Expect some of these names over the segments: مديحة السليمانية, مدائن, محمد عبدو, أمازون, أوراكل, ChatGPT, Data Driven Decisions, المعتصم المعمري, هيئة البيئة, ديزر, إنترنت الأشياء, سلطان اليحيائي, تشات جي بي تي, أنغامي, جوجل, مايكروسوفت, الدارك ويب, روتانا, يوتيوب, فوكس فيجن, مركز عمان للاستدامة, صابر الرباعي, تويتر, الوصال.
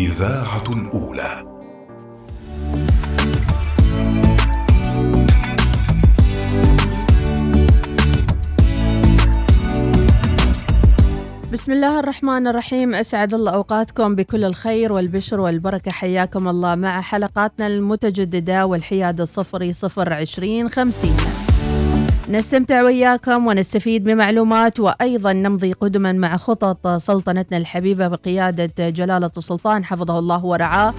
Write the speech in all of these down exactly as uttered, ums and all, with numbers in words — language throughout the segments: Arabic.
إذاعة الأولى. بسم الله الرحمن الرحيم، أسعد الله أوقاتكم بكل الخير والبشر والبركة، حياكم الله مع حلقاتنا المتجددة والحياد الصفري صفر عشرين خمسين. نستمتع وياكم ونستفيد بمعلومات وأيضا نمضي قدما مع خطط سلطنتنا الحبيبة بقيادة جلالة السلطان حفظه الله ورعاه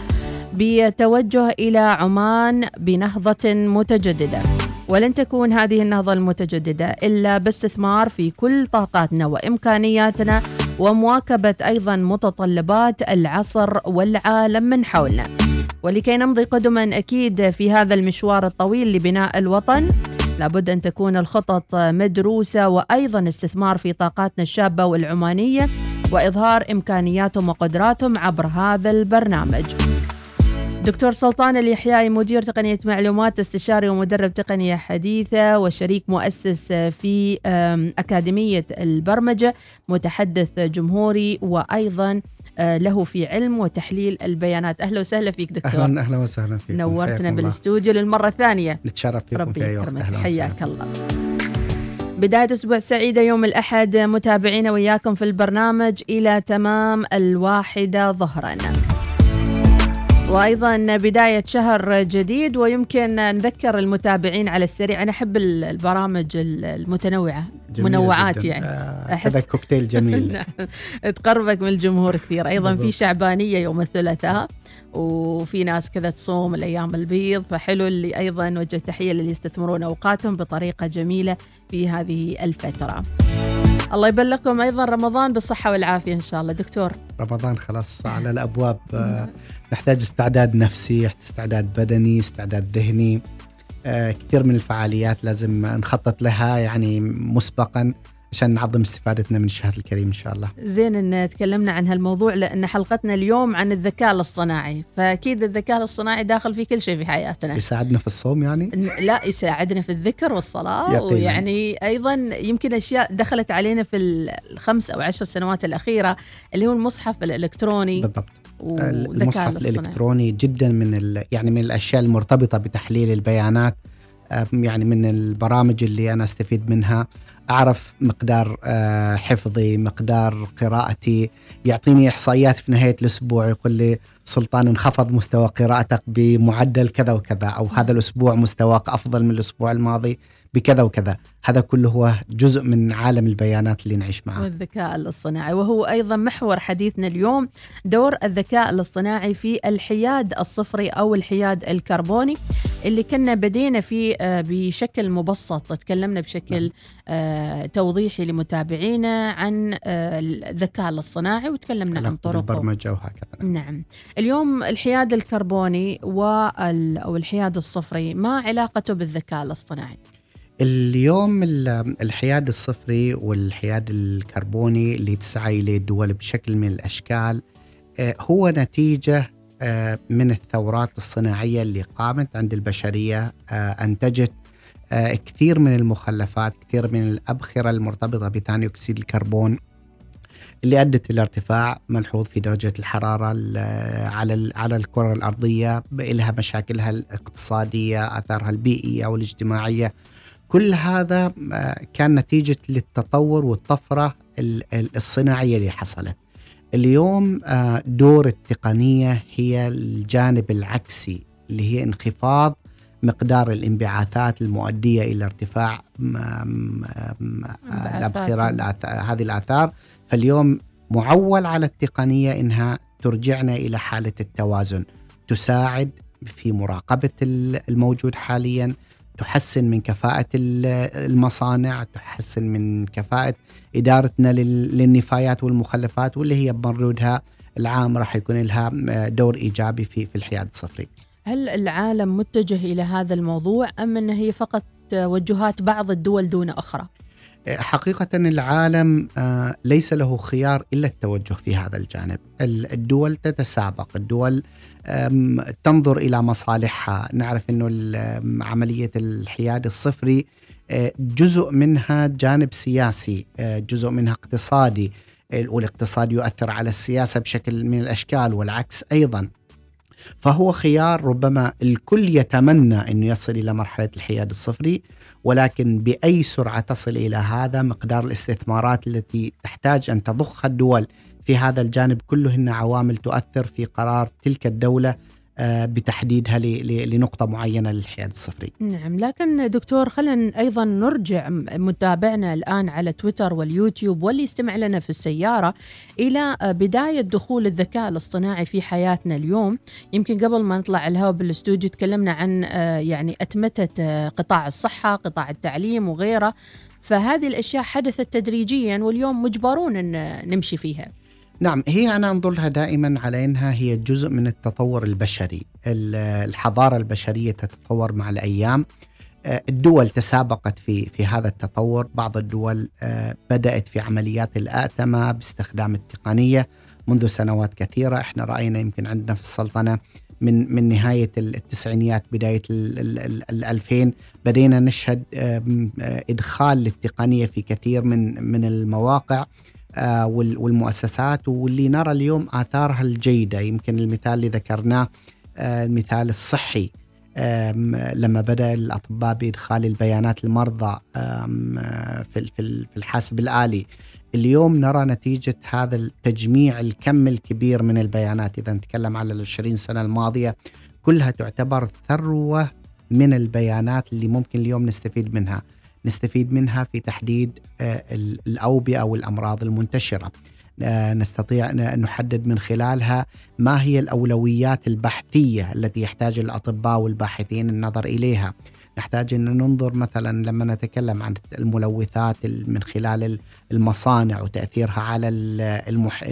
بتوجه إلى عمان بنهضة متجددة، ولن تكون هذه النهضة المتجددة إلا باستثمار في كل طاقاتنا وإمكانياتنا ومواكبة أيضا متطلبات العصر والعالم من حولنا. ولكي نمضي قدما أكيد في هذا المشوار الطويل لبناء الوطن، لابد أن تكون الخطط مدروسة وأيضا استثمار في طاقاتنا الشابة والعمانية وإظهار إمكانياتهم وقدراتهم عبر هذا البرنامج. دكتور سلطان اليحيائي، مدير تقنية معلومات، استشاري ومدرب تقنية حديثة وشريك مؤسس في أكاديمية البرمجة، متحدث جمهوري وأيضا له في علم وتحليل البيانات. أهلا وسهلا فيك دكتور. أهلا أهلا وسهلا فيك، نورتنا بالاستوديو للمرة الثانية، نتشرف فيكم في أي وقت. حياك الله. بداية أسبوع سعيدة يوم الأحد متابعينا وياكم في البرنامج إلى تمام الواحدة ظهراً، وأيضاً بداية شهر جديد. ويمكن نذكر المتابعين على السريع، أنا أحب البرامج المتنوعة، منوعات جداً. يعني أحس هذا كوكتيل جميل تقربك من الجمهور كثير. أيضاً في شعبانية يوم الثلاثاء، وفي ناس كذا تصوم الأيام البيض، فحلو اللي أيضاً نوجه تحية للي يستثمرون أوقاتهم بطريقة جميلة في هذه الفترة. الله يبلغكم أيضاً رمضان بالصحة والعافية إن شاء الله دكتور. رمضان خلاص على الأبواب، نحتاج استعداد نفسي، استعداد بدني، استعداد ذهني، كثير من الفعاليات لازم نخطط لها يعني مسبقاً عشان نعظم استفادتنا من الشهر الكريم إن شاء الله. زين أن تكلمنا عن هالموضوع، لأن حلقتنا اليوم عن الذكاء الاصطناعي، فأكيد الذكاء الاصطناعي داخل في كل شيء في حياتنا. يساعدنا في الصوم يعني؟ لا، يساعدنا في الذكر والصلاة، ويعني أيضا يمكن أشياء دخلت علينا في الخمس أو عشر سنوات الأخيرة اللي هو المصحف الإلكتروني. بالضبط، المصحف الإلكتروني جدا من يعني من الأشياء المرتبطة بتحليل البيانات، يعني من البرامج اللي أنا استفيد منها، أعرف مقدار حفظي، مقدار قراءتي، يعطيني إحصائيات في نهاية الأسبوع يقول لي سلطان انخفض مستوى قراءتك بمعدل كذا وكذا، أو هذا الأسبوع مستواك أفضل من الأسبوع الماضي بكذا وكذا. هذا كله هو جزء من عالم البيانات اللي نعيش معه، والذكاء الاصطناعي، وهو أيضا محور حديثنا اليوم، دور الذكاء الاصطناعي في الحياد الصفري أو الحياد الكربوني اللي كنا بدينا فيه بشكل مبسط، تكلمنا بشكل توضيحي لمتابعينا عن الذكاء الاصطناعي وتكلمنا عن طرقه البرمجة وهكذا. نعم، اليوم الحياد الكربوني أو الحياد الصفري ما علاقته بالذكاء الاصطناعي؟ اليوم الحياد الصفري والحياد الكربوني اللي تسعى إليه الدول بشكل من الأشكال هو نتيجة من الثورات الصناعية اللي قامت عند البشرية، أنتجت كثير من المخلفات، كثير من الأبخرة المرتبطة بثاني أكسيد الكربون اللي أدت إلى ارتفاع ملحوظ في درجة الحرارة على على الكرة الأرضية، إلها مشاكلها الاقتصادية، آثارها البيئية والاجتماعية. كل هذا كان نتيجة للتطور والطفرة الصناعية اللي حصلت. اليوم دور التقنية هي الجانب العكسي، اللي هي انخفاض مقدار الانبعاثات المؤدية إلى ارتفاع الأبخرة، هذه الآثار. فاليوم معول على التقنية إنها ترجعنا إلى حالة التوازن، تساعد في مراقبة الموجود حالياً، تحسن من كفاءة المصانع، تحسن من كفاءة إدارتنا للنفايات والمخلفات، واللي هي بمردها العام راح يكون لها دور إيجابي في في الحياد الصفري. هل العالم متجه إلى هذا الموضوع أم أن هي فقط توجهات بعض الدول دون أخرى؟ حقيقة العالم ليس له خيار إلا التوجه في هذا الجانب. الدول تتسابق، الدول تنظر إلى مصالحها. نعرف أنه عملية الحياد الصفري جزء منها جانب سياسي، جزء منها اقتصادي، والاقتصاد يؤثر على السياسة بشكل من الأشكال والعكس أيضا. فهو خيار ربما الكل يتمنى أن يصل إلى مرحلة الحياد الصفري، ولكن بأي سرعة تصل إلى هذا؟ مقدار الاستثمارات التي تحتاج أن تضخها الدول في هذا الجانب كلهن عوامل تؤثر في قرار تلك الدولة بتحديدها لنقطة معينة للحياد الصفري. نعم، لكن دكتور خلنا أيضا نرجع متابعنا الآن على تويتر واليوتيوب واللي يستمع لنا في السيارة إلى بداية دخول الذكاء الاصطناعي في حياتنا اليوم. يمكن قبل ما نطلع الهواء بالاستوديو تكلمنا عن يعني أتمتة قطاع الصحة، قطاع التعليم وغيره، فهذه الأشياء حدثت تدريجيا واليوم مجبرون أن نمشي فيها. نعم، هي أنا أنظر لها دائما على أنها هي جزء من التطور البشري. الحضارة البشرية تتطور مع الأيام، الدول تسابقت في في هذا التطور. بعض الدول بدأت في عمليات الآتمة باستخدام التقنية منذ سنوات كثيرة. احنا رأينا يمكن عندنا في السلطنة من من نهاية التسعينيات بداية الألفين بدينا نشهد إدخال التقنية في كثير من من المواقع والمؤسسات، واللي نرى اليوم آثارها الجيدة. يمكن المثال اللي ذكرناه المثال الصحي، لما بدأ الأطباء بإدخال البيانات المرضى في الحاسب الآلي، اليوم نرى نتيجة هذا التجميع الكم الكبير من البيانات. إذا نتكلم على العشرين سنة الماضية كلها تعتبر ثروة من البيانات اللي ممكن اليوم نستفيد منها نستفيد منها في تحديد الأوبئة والأمراض المنتشرة. نستطيع أن نحدد من خلالها ما هي الأولويات البحثية التي يحتاج الأطباء والباحثين النظر إليها. نحتاج أن ننظر مثلا لما نتكلم عن الملوثات من خلال المصانع وتأثيرها على المح...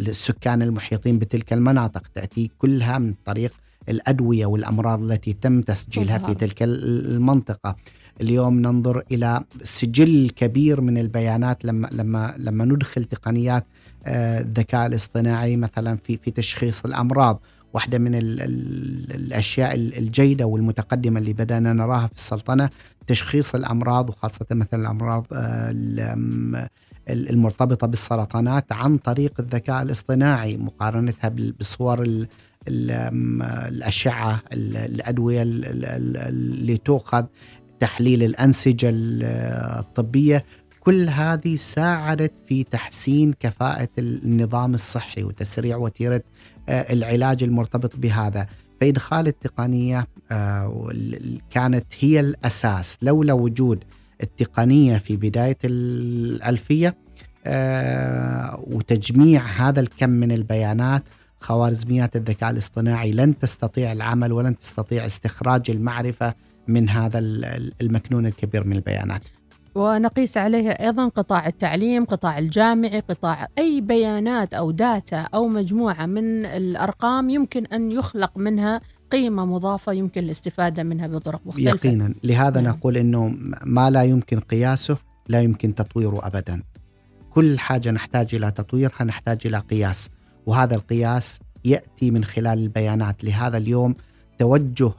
السكان المحيطين بتلك المناطق، تأتي كلها من طريق الأدوية والأمراض التي تم تسجيلها في تلك المنطقة. اليوم ننظر إلى سجل كبير من البيانات لما لما لما ندخل تقنيات الذكاء الاصطناعي مثلا في في تشخيص الأمراض. واحدة من ال ال الأشياء الجيدة والمتقدمة اللي بدأنا نراها في السلطنة تشخيص الأمراض، وخاصة مثلا الأمراض المرتبطة بالسرطانات عن طريق الذكاء الاصطناعي، مقارنتها بصور الأشعة، الأدوية اللي تؤخذ، تحليل الأنسجة الطبية. كل هذه ساعدت في تحسين كفاءة النظام الصحي وتسريع وتيرة العلاج المرتبط بهذا. فإدخال التقنية كانت هي الأساس، لولا وجود التقنية في بداية الألفية وتجميع هذا الكم من البيانات، خوارزميات الذكاء الاصطناعي لن تستطيع العمل ولن تستطيع استخراج المعرفة من هذا المكنون الكبير من البيانات. ونقيس عليها أيضا قطاع التعليم، قطاع الجامعي، قطاع أي بيانات أو داتا أو مجموعة من الأرقام يمكن أن يخلق منها قيمة مضافة يمكن الاستفادة منها بطرق مختلفة. يقينا، لهذا نعم. نقول أنه ما لا يمكن قياسه لا يمكن تطويره أبدا. كل حاجة نحتاج إلى تطويرها نحتاج إلى قياس، وهذا القياس يأتي من خلال البيانات. لهذا اليوم توجه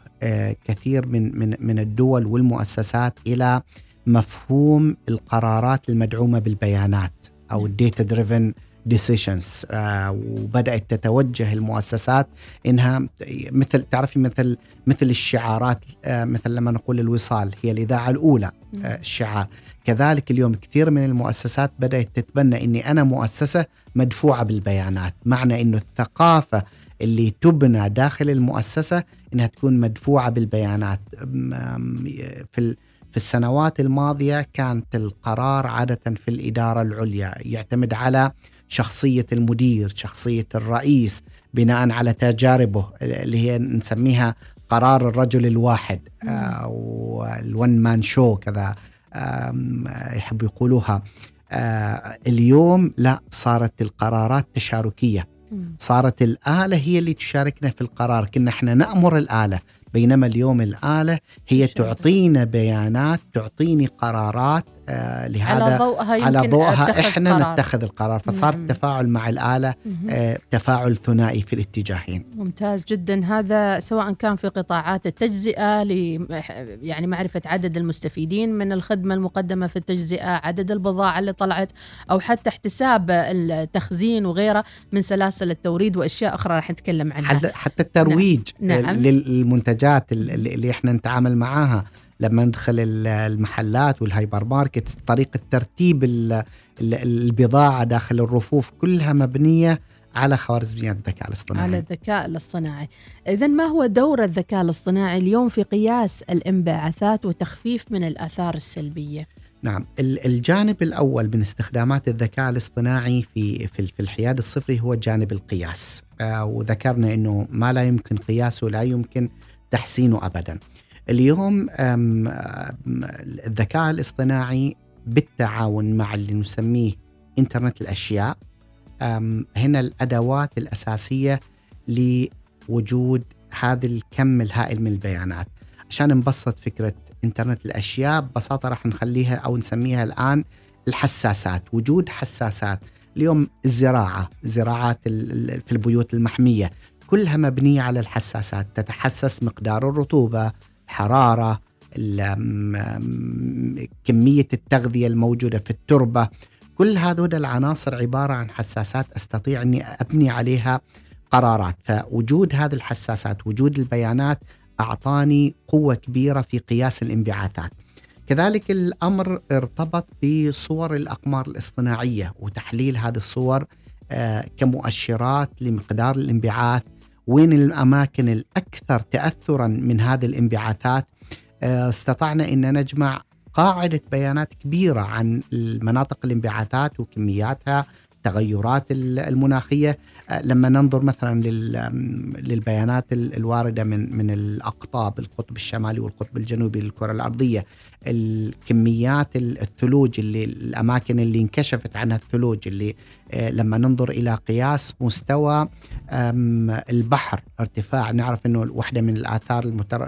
كثير من من من الدول والمؤسسات إلى مفهوم القرارات المدعومة بالبيانات أو Data Driven Decisions، وبدأت تتوجه المؤسسات إنها مثل تعرفي مثل مثل الشعارات، مثل لما نقول الوصال هي الإذاعة الأولى الشعار، كذلك اليوم كثير من المؤسسات بدأت تتبنى إني أنا مؤسسة مدفوعة بالبيانات. معنى إنه الثقافة اللي تبنى داخل المؤسسة إنها تكون مدفوعة بالبيانات. في السنوات الماضية كانت القرار عادة في الإدارة العليا يعتمد على شخصية المدير، شخصية الرئيس، بناء على تجاربه اللي هي نسميها قرار الرجل الواحد والون مان شو كذا يحب يقولوها. اليوم لا، صارت القرارات تشاركية، صارت الآلة هي اللي تشاركنا في القرار. كنا احنا نأمر الآلة، بينما اليوم الآلة هي تعطينا بيانات، تعطيني قرارات آه لهذا على ضوءها, على ضوءها احنا قرار. نتخذ القرار. فصار مم. التفاعل مع الآلة آه تفاعل ثنائي في الاتجاهين. ممتاز جدا. هذا سواء كان في قطاعات التجزئة ل يعني معرفة عدد المستفيدين من الخدمة المقدمة في التجزئة، عدد البضاعة اللي طلعت، او حتى احتساب التخزين وغيره من سلاسل التوريد واشياء اخرى راح نتكلم عنها، حتى الترويج نعم. نعم. للمنتجات اللي احنا نتعامل معاها لما ندخل المحلات والهايبر ماركت، طريقة ترتيب البضاعة داخل الرفوف كلها مبنية على خوارزميات الذكاء الاصطناعي. على الذكاء الاصطناعي. إذن ما هو دور الذكاء الاصطناعي اليوم في قياس الانبعاثات وتخفيف من الآثار السلبية؟ نعم، الجانب الأول من استخدامات الذكاء الاصطناعي في في الحياد الصفري هو جانب القياس، وذكرنا أنه ما لا يمكن قياسه لا يمكن تحسينه أبداً. اليوم الذكاء الاصطناعي بالتعاون مع اللي نسميه إنترنت الأشياء هنا الأدوات الأساسية لوجود هذا الكم الهائل من البيانات. عشان نبسط فكرة إنترنت الأشياء ببساطة راح نخليها أو نسميها الآن الحساسات، وجود حساسات. اليوم الزراعة، زراعات في البيوت المحمية كلها مبنية على الحساسات، تتحسس مقدار الرطوبة، الحرارة، كمية التغذية الموجودة في التربة، كل هذول العناصر عبارة عن حساسات أستطيع أني أبني عليها قرارات. فوجود هذه الحساسات، وجود البيانات، أعطاني قوة كبيرة في قياس الانبعاثات. كذلك الأمر ارتبط بصور الأقمار الاصطناعية وتحليل هذه الصور كمؤشرات لمقدار الانبعاث، وين الأماكن الأكثر تأثراً من هذه الانبعاثات. استطعنا أن نجمع قاعدة بيانات كبيرة عن مناطق الانبعاثات وكمياتها، تغيرات المناخية. لما ننظر مثلاً للبيانات الواردة من من الأقطاب، القطب الشمالي والقطب الجنوبي للكرة الأرضية، الكميات الثلوج اللي الأماكن اللي انكشفت عنها الثلوج، اللي لما ننظر إلى قياس مستوى البحر ارتفاع، نعرف إنه واحدة من الآثار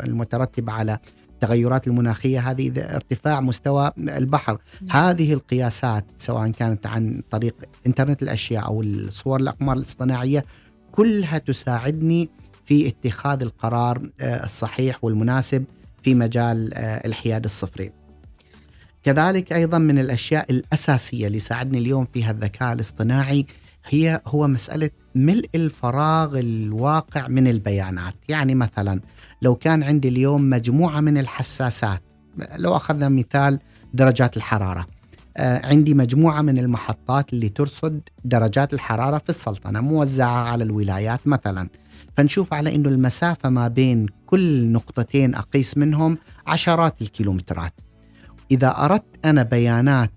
المترتبة على التغيرات المناخية هذه ارتفاع مستوى البحر. هذه القياسات سواء كانت عن طريق إنترنت الأشياء أو الصور الأقمار الاصطناعية كلها تساعدني في اتخاذ القرار الصحيح والمناسب في مجال الحياد الصفري. كذلك أيضا من الأشياء الأساسية اللي ساعدني اليوم فيها الذكاء الاصطناعي هي هو مسألة ملء الفراغ الواقع من البيانات. يعني مثلا لو كان عندي اليوم مجموعة من الحساسات، لو أخذنا مثال درجات الحرارة، آه عندي مجموعة من المحطات اللي ترصد درجات الحرارة في السلطنة موزعة على الولايات مثلا، فنشوف على إنه المسافة ما بين كل نقطتين أقيس منهم عشرات الكيلومترات. إذا أردت أنا بيانات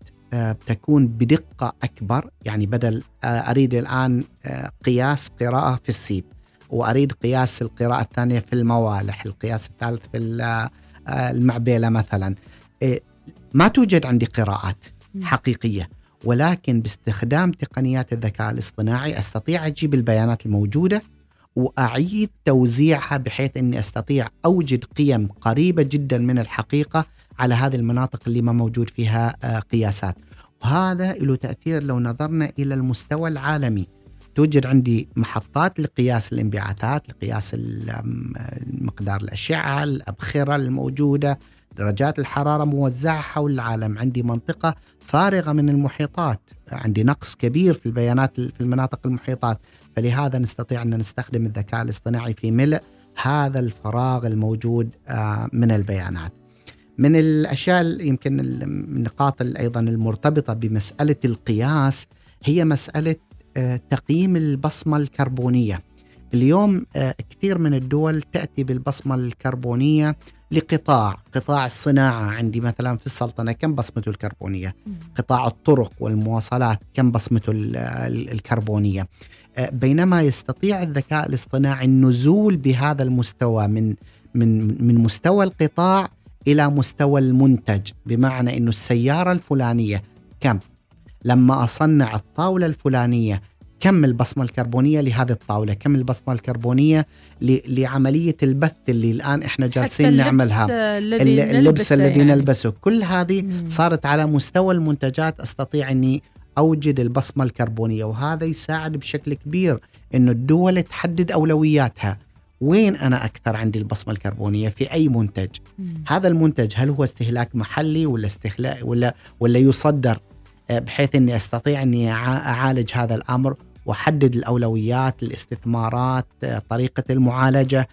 تكون بدقة أكبر، يعني بدل أريد الآن قياس قراءة في السيب، وأريد قياس القراءة الثانية في الموالح، القياس الثالث في المعبيلة مثلا، ما توجد عندي قراءات حقيقية، ولكن باستخدام تقنيات الذكاء الاصطناعي أستطيع أجيب البيانات الموجودة وأعيد توزيعها بحيث أني أستطيع أوجد قيم قريبة جدا من الحقيقة على هذه المناطق اللي ما موجود فيها قياسات. وهذا له تأثير لو نظرنا إلى المستوى العالمي. توجد عندي محطات لقياس الانبعاثات، لقياس مقدار الأشعة، الأبخرة الموجودة، درجات الحرارة موزعة حول العالم. عندي منطقة فارغة من المحيطات، عندي نقص كبير في البيانات في المناطق المحيطات، فلهذا نستطيع أن نستخدم الذكاء الاصطناعي في ملء هذا الفراغ الموجود من البيانات. من الأشياء يمكن النقاط أيضا المرتبطة بمسألة القياس هي مسألة تقييم البصمة الكربونية. اليوم كثير من الدول تأتي بالبصمة الكربونية لقطاع، قطاع الصناعة عندي مثلا في السلطنة كم بصمته الكربونية، قطاع الطرق والمواصلات كم بصمته الكربونية، بينما يستطيع الذكاء الاصطناعي النزول بهذا المستوى من من من مستوى القطاع إلى مستوى المنتج. بمعنى أنه السيارة الفلانية كم، لما أصنع الطاولة الفلانية كم البصمة الكربونية لهذه الطاولة، كم البصمة الكربونية لعملية البث اللي الآن إحنا جالسين نعملها، اللبس الذي يعني. نلبسه، كل هذه مم. صارت على مستوى المنتجات أستطيع أني أوجد البصمة الكربونية، وهذا يساعد بشكل كبير أنه الدول تحدد أولوياتها، وين أنا أكثر عندي البصمة الكربونية في أي منتج، مم. هذا المنتج هل هو استهلاك محلي ولا استهلاك ولا ولا يصدر، بحيث أني أستطيع أني أعالج هذا الأمر وأحدد الأولويات، الاستثمارات، طريقة المعالجة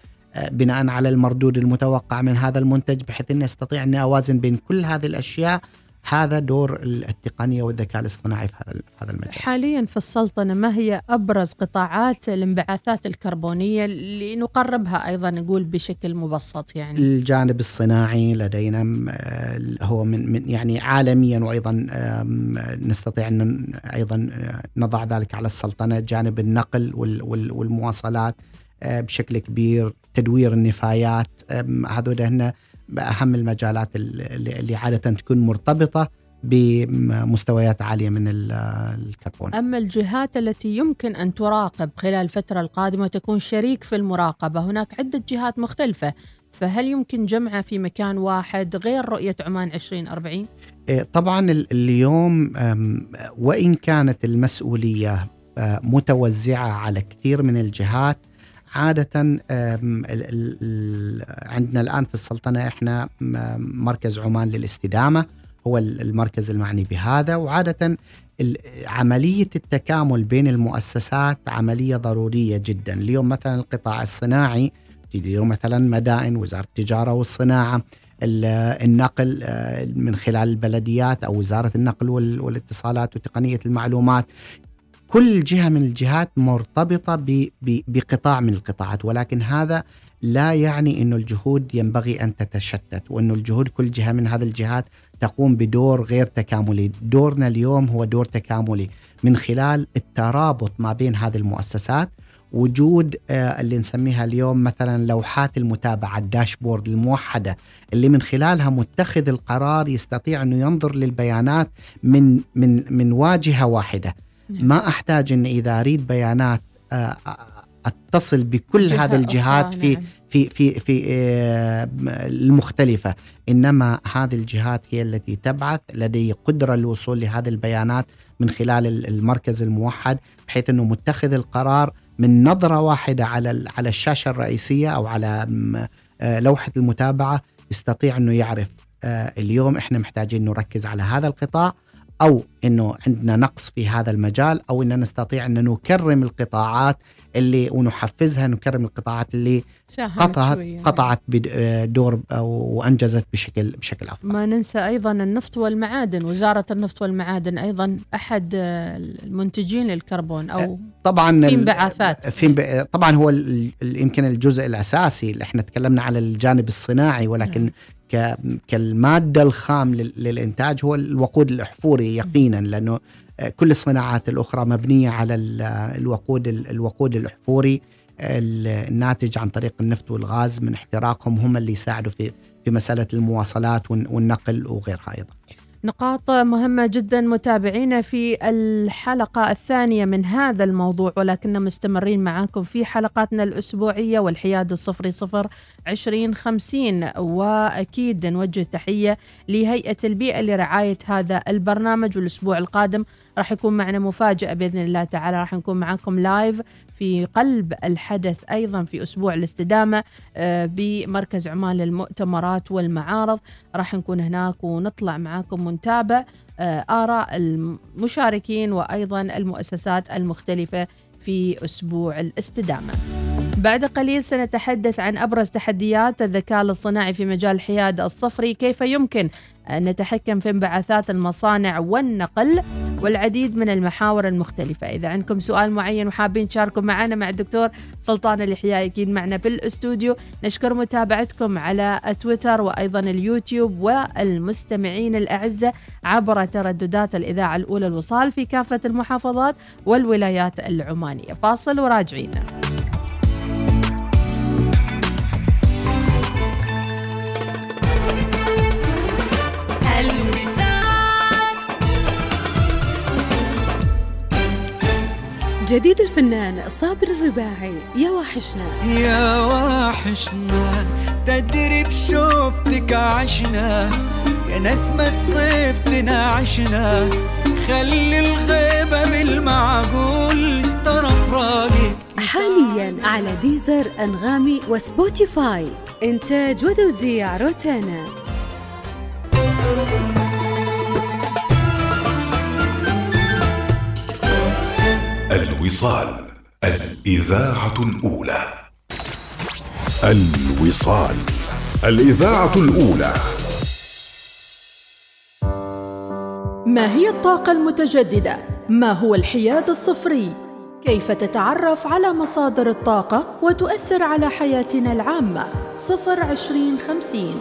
بناء على المردود المتوقع من هذا المنتج، بحيث أني أستطيع أني أوازن بين كل هذه الأشياء. هذا دور التقنية والذكاء الاصطناعي في هذا المجال. حاليا في السلطنة ما هي أبرز قطاعات الانبعاثات الكربونية اللي نقربها أيضا نقول بشكل مبسط؟ يعني الجانب الصناعي لدينا هو من يعني عالميا، وأيضا نستطيع أن أيضا نضع ذلك على السلطنة، جانب النقل والمواصلات بشكل كبير، تدوير النفايات، هذول هنا أهم المجالات اللي عادة تكون مرتبطة بمستويات عالية من الكربون. أما الجهات التي يمكن أن تراقب خلال الفترة القادمة وتكون شريك في المراقبة، هناك عدة جهات مختلفة، فهل يمكن جمعها في مكان واحد غير رؤية عمان عشرين أربعين؟ طبعا اليوم وإن كانت المسؤولية متوزعة على كثير من الجهات، عادة عندنا الآن في السلطنة إحنا مركز عمان للاستدامة هو المركز المعني بهذا، وعادة عملية التكامل بين المؤسسات عملية ضرورية جدا. اليوم مثلا القطاع الصناعي، اليوم مثلا مدائن، وزارة التجارة والصناعة، النقل من خلال البلديات أو وزارة النقل والاتصالات وتقنية المعلومات، كل جهة من الجهات مرتبطة ب ب بقطاع من القطاعات، ولكن هذا لا يعني أنه الجهود ينبغي أن تتشتت، وأنه الجهود كل جهة من هذه الجهات تقوم بدور غير تكاملي. دورنا اليوم هو دور تكاملي من خلال الترابط ما بين هذه المؤسسات، وجود اللي نسميها اليوم مثلا لوحات المتابعة، الداشبورد الموحدة اللي من خلالها متخذ القرار يستطيع أنه ينظر للبيانات من من من واجهة واحدة. ما أحتاج أن إذا أريد بيانات أتصل بكل هذه الجهات في في في في المختلفة، إنما هذه الجهات هي التي تبعث، لدي قدرة الوصول لهذه البيانات من خلال المركز الموحد، بحيث أنه متخذ القرار من نظرة واحدة على على الشاشة الرئيسية أو على لوحة المتابعة يستطيع أنه يعرف اليوم إحنا محتاجين نركز على هذا القطاع، أو أنه عندنا نقص في هذا المجال، أو أننا نستطيع أن نكرم القطاعات اللي ونحفزها، نكرم القطاعات اللي قطعت, قطعت دور وأنجزت بشكل, بشكل أفضل. ما ننسى أيضا النفط والمعادن، وزارة النفط والمعادن أيضا أحد المنتجين للكربون أو طبعا في انبعاثات في طبعا هو يمكن الجزء الأساسي اللي احنا تكلمنا على الجانب الصناعي، ولكن كالمادة الخام للإنتاج هو الوقود الأحفوري يقينا، لأنه كل الصناعات الأخرى مبنية على الوقود الوقود الأحفوري الناتج عن طريق النفط والغاز من احتراقهم، هم اللي يساعدوا في في مسألة المواصلات والنقل وغيرها أيضا. نقاط مهمة جدا متابعينا في الحلقة الثانية من هذا الموضوع، ولكننا مستمرين معاكم في حلقاتنا الأسبوعية والحياد الصفري صفر عشرين خمسين، وأكيد نوجه تحية لهيئة البيئة لرعاية هذا البرنامج. والأسبوع القادم راح يكون معنا مفاجأة بإذن الله تعالى، راح نكون معاكم لايف في قلب الحدث أيضا في أسبوع الاستدامة بمركز عمان للمؤتمرات والمعارض، راح نكون هناك ونطلع معاكم ونتابع آراء المشاركين وأيضا المؤسسات المختلفة في أسبوع الاستدامة. بعد قليل سنتحدث عن أبرز تحديات الذكاء الاصطناعي في مجال الحيادة الصفري، كيف يمكن أن نتحكم في انبعاثات المصانع والنقل والعديد من المحاور المختلفة. إذا عندكم سؤال معين وحابين تشاركوا معنا مع الدكتور سلطان اليحيائي أكيد معنا في الاستوديو. نشكر متابعتكم على تويتر وأيضا اليوتيوب، والمستمعين الأعزاء عبر ترددات الإذاعة الأولى الوصال في كافة المحافظات والولايات العمانية. فاصل وراجعين. جديد الفنان صابر الرباعي، يا واحشنا يا واحشنا، تدري بشوفتك عشنا، يا نسمة صيفتنا عشنا، خلي الغيبة بالمعقول طرف راقي. حالياً على ديزر، أنغامي وسبوتيفاي. إنتاج وتوزيع روتانا. الوصال، الإذاعة الأولى. الوصال، الإذاعة الأولى. ما هي الطاقة المتجددة؟ ما هو الحياد الصفري؟ كيف تتعرف على مصادر الطاقة وتؤثر على حياتنا العامة؟ صفر عشرين خمسين.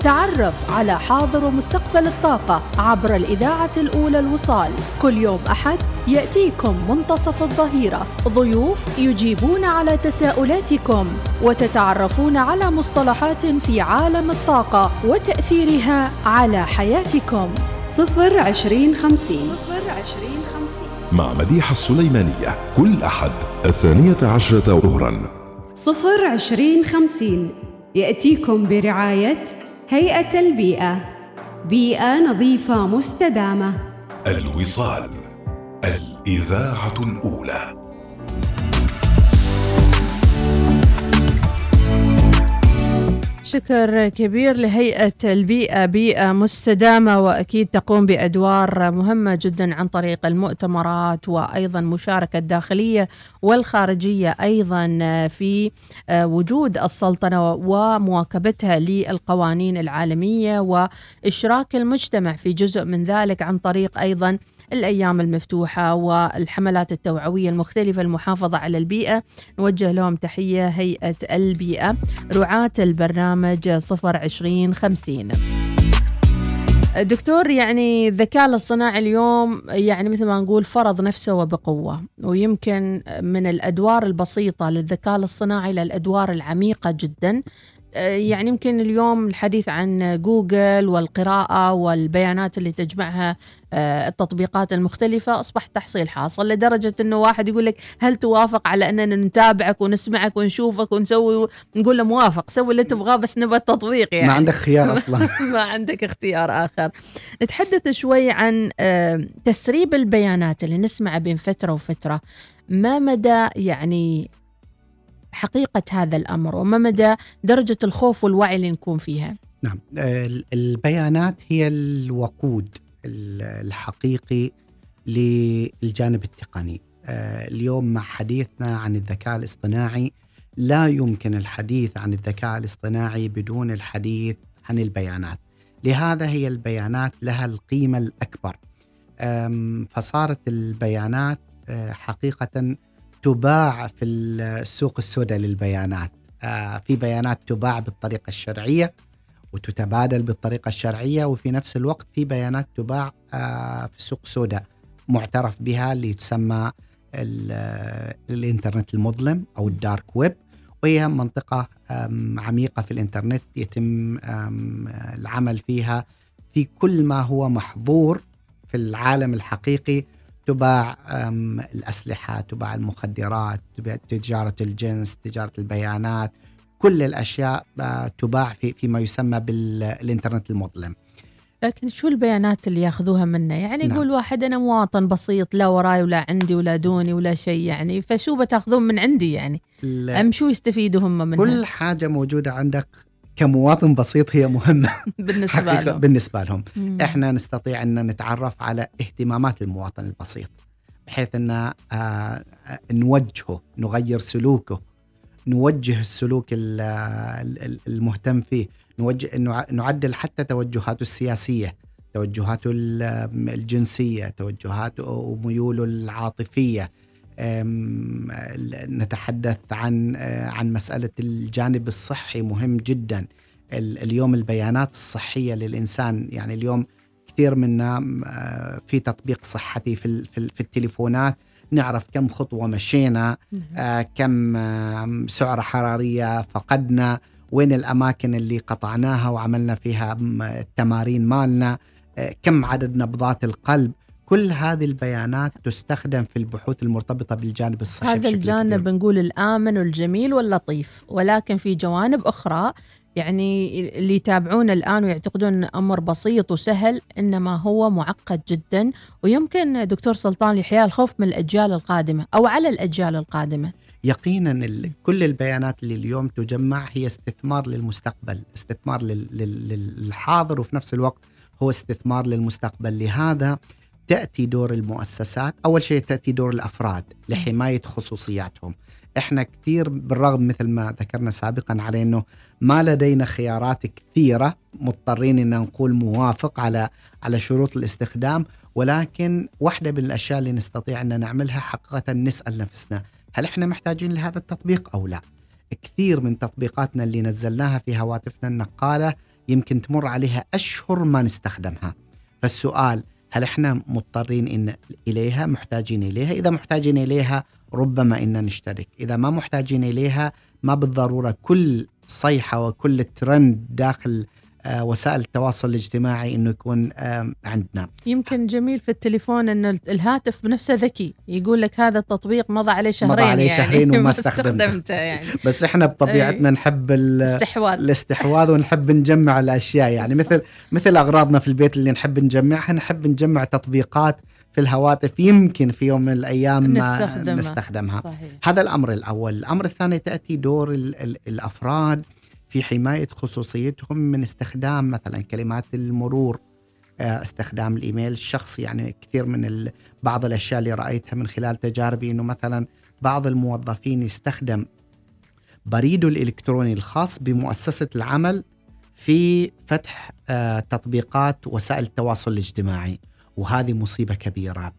تعرف على حاضر ومستقبل الطاقة عبر الإذاعة الأولى الوصال. كل يوم أحد يأتيكم منتصف الظهيرة ضيوف يجيبون على تساؤلاتكم، وتتعرفون على مصطلحات في عالم الطاقة وتأثيرها على حياتكم. صفر عشرين خمسين. مع مديحة السليمانية، كل أحد الثانية عشرة ظهراً. صفر عشرين خمسين يأتيكم برعاية هيئة البيئة، بيئة نظيفة مستدامة. الوصال، الإذاعة الأولى. شكر كبير لهيئة البيئة، بيئة مستدامة، وأكيد تقوم بأدوار مهمة جدا عن طريق المؤتمرات وأيضا مشاركة الداخلية والخارجية، أيضا في وجود السلطنة ومواكبتها للقوانين العالمية وإشراك المجتمع في جزء من ذلك عن طريق أيضا الأيام المفتوحة والحملات التوعوية المختلفة المحافظة على البيئة. نوجه لهم تحية هيئة البيئة، رعاة البرنامج صفر عشرين خمسين. دكتور، يعني الذكاء الاصطناعي اليوم يعني مثل ما نقول فرض نفسه وبقوة، ويمكن من الأدوار البسيطة للذكاء الاصطناعي للأدوار العميقة جداً. يعني يمكن اليوم الحديث عن جوجل والقراءة والبيانات اللي تجمعها التطبيقات المختلفة، أصبح تحصيل حاصل لدرجة أنه واحد يقول لك هل توافق على أننا نتابعك ونسمعك ونشوفك ونسوي، نقول له موافق، سوي اللي تبغاه بس نبى التطبيق، يعني ما عندك خيار أصلا. ما عندك اختيار آخر. نتحدث شوي عن تسريب البيانات اللي نسمع بين فترة وفترة. ما مدى يعني حقيقة هذا الأمر، وما مدى درجة الخوف والوعي اللي نكون فيها؟ نعم، البيانات هي الوقود الحقيقي للجانب التقني. اليوم مع حديثنا عن الذكاء الاصطناعي، لا يمكن الحديث عن الذكاء الاصطناعي بدون الحديث عن البيانات، لهذا هي البيانات لها القيمة الأكبر. فصارت البيانات حقيقة تباع في السوق السوداء للبيانات. آه في بيانات تباع بالطريقة الشرعية وتتبادل بالطريقة الشرعية، وفي نفس الوقت في بيانات تباع آه في السوق السوداء معترف بها، اللي تسمى الإنترنت المظلم أو الدارك ويب، وهي منطقة عميقة في الإنترنت يتم العمل فيها في كل ما هو محظور في العالم الحقيقي. تباع الأسلحة، تباع المخدرات، تباع تجارة الجنس، تجارة البيانات، كل الأشياء تباع في فيما يسمى بالإنترنت المظلم. لكن شو البيانات اللي ياخذوها منا؟ يعني نعم. يقول واحد أنا مواطن بسيط، لا وراي ولا عندي ولا دوني ولا شيء، يعني فشو بتاخذون من عندي يعني؟ أم شو يستفيدوا هم منها؟ كل حاجة موجودة عندك كمواطن بسيط هي مهمة بالنسبة لهم. بالنسبة لهم إحنا نستطيع أن نتعرف على اهتمامات المواطن البسيط، بحيث أن نوجهه، نغير سلوكه، نوجه السلوك المهتم فيه، نوجه، نعدل حتى توجهاته السياسية، توجهاته الجنسية، توجهاته وميوله العاطفية. نتحدث عن عن مسألة الجانب الصحي، مهم جدا اليوم البيانات الصحية للإنسان. يعني اليوم كثير منا في تطبيق صحتي في في التليفونات، نعرف كم خطوة مشينا، كم سعرة حرارية فقدنا، وين الأماكن اللي قطعناها وعملنا فيها التمارين مالنا، كم عدد نبضات القلب. كل هذه البيانات تستخدم في البحوث المرتبطة بالجانب الصحي. هذا الجانب نقول الآمن والجميل واللطيف، ولكن في جوانب أخرى يعني اللي يتابعون الآن ويعتقدون أمر بسيط وسهل، إنما هو معقد جدا. ويمكن دكتور سلطان اليحيائي الخوف من الأجيال القادمة أو على الأجيال القادمة. يقينا كل البيانات اللي اليوم تجمع هي استثمار للمستقبل، استثمار للحاضر، وفي نفس الوقت هو استثمار للمستقبل. لهذا تأتي دور المؤسسات، أول شيء تأتي دور الأفراد لحماية خصوصياتهم. إحنا كثير بالرغم مثل ما ذكرنا سابقا على أنه ما لدينا خيارات كثيرة، مضطرين أن نقول موافق على على شروط الاستخدام، ولكن واحدة من الأشياء اللي نستطيع أن نعملها حقيقة نسأل نفسنا هل إحنا محتاجين لهذا التطبيق أو لا. كثير من تطبيقاتنا اللي نزلناها في هواتفنا النقالة يمكن تمر عليها أشهر ما نستخدمها، فالسؤال هل إحنا مضطرين إن إليها، محتاجين إليها؟ إذا محتاجين إليها ربما إننا نشترك، إذا ما محتاجين إليها ما بالضرورة كل صيحة وكل ترند داخل وسائل التواصل الاجتماعي إنه يكون عندنا. يمكن جميل في التليفون إنه الهاتف بنفسه ذكي، يقول لك هذا التطبيق مضى عليه شهرين, مضى عليه يعني شهرين وما استخدمته يعني. بس إحنا بطبيعتنا نحب الاستحواذ, الاستحواذ ونحب نجمع الأشياء يعني مثل مثل أغراضنا في البيت اللي نحب نجمعها، نحب نجمع تطبيقات في الهواتف يمكن في يوم من الأيام نستخدمها, نستخدمها. هذا الأمر الأول. الأمر الثاني تأتي دور ال ال الأفراد في حماية خصوصيتهم من استخدام مثلا كلمات المرور، استخدام الإيميل الشخصي. يعني كثير من بعض الأشياء اللي رأيتها من خلال تجاربي أنه مثلا بعض الموظفين يستخدم بريده الإلكتروني الخاص بمؤسسة العمل في فتح تطبيقات وسائل التواصل الاجتماعي، وهذه مصيبة كبيرة.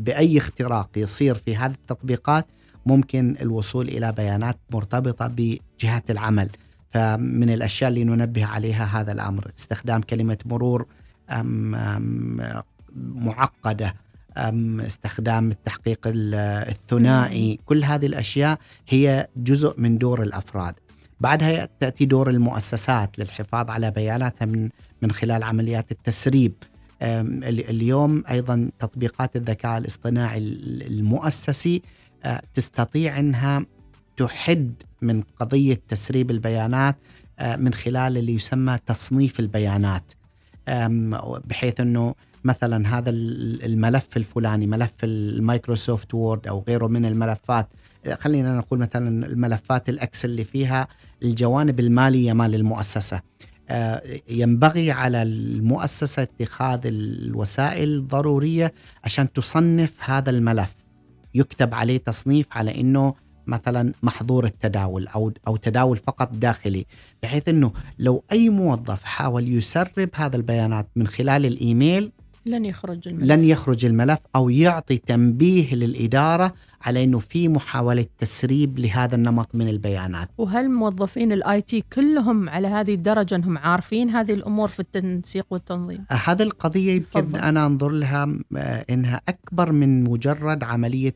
بأي اختراق يصير في هذه التطبيقات ممكن الوصول إلى بيانات مرتبطة بجهة العمل، فمن الأشياء اللي ننبه عليها هذا الأمر. استخدام كلمة مرور أم أم معقدة، أم استخدام التحقيق الثنائي، كل هذه الأشياء هي جزء من دور الأفراد. بعدها تأتي دور المؤسسات للحفاظ على بياناتها من من خلال عمليات التسريب. اليوم أيضا تطبيقات الذكاء الاصطناعي المؤسسي تستطيع أنها تحد من قضية تسريب البيانات من خلال اللي يسمى تصنيف البيانات، بحيث أنه مثلا هذا الملف الفلاني ملف المايكروسوفت وورد أو غيره من الملفات، خلينا نقول مثلا الملفات الأكسل اللي فيها الجوانب المالية مال المؤسسة، ينبغي على المؤسسة اتخاذ الوسائل الضرورية عشان تصنف هذا الملف، يكتب عليه تصنيف على أنه مثلا محظور التداول أو أو تداول فقط داخلي، بحيث أنه لو أي موظف حاول يسرب هذا البيانات من خلال الإيميل لن يخرج الملف, لن يخرج الملف أو يعطي تنبيه للإدارة على أنه في محاولة تسريب لهذا النمط من البيانات. وهل موظفين الآي تي كلهم على هذه الدرجة أنهم عارفين هذه الأمور في التنسيق والتنظيم؟ هذه القضية يمكن فضل. أنا أنظر لها أنها أكبر من مجرد عملية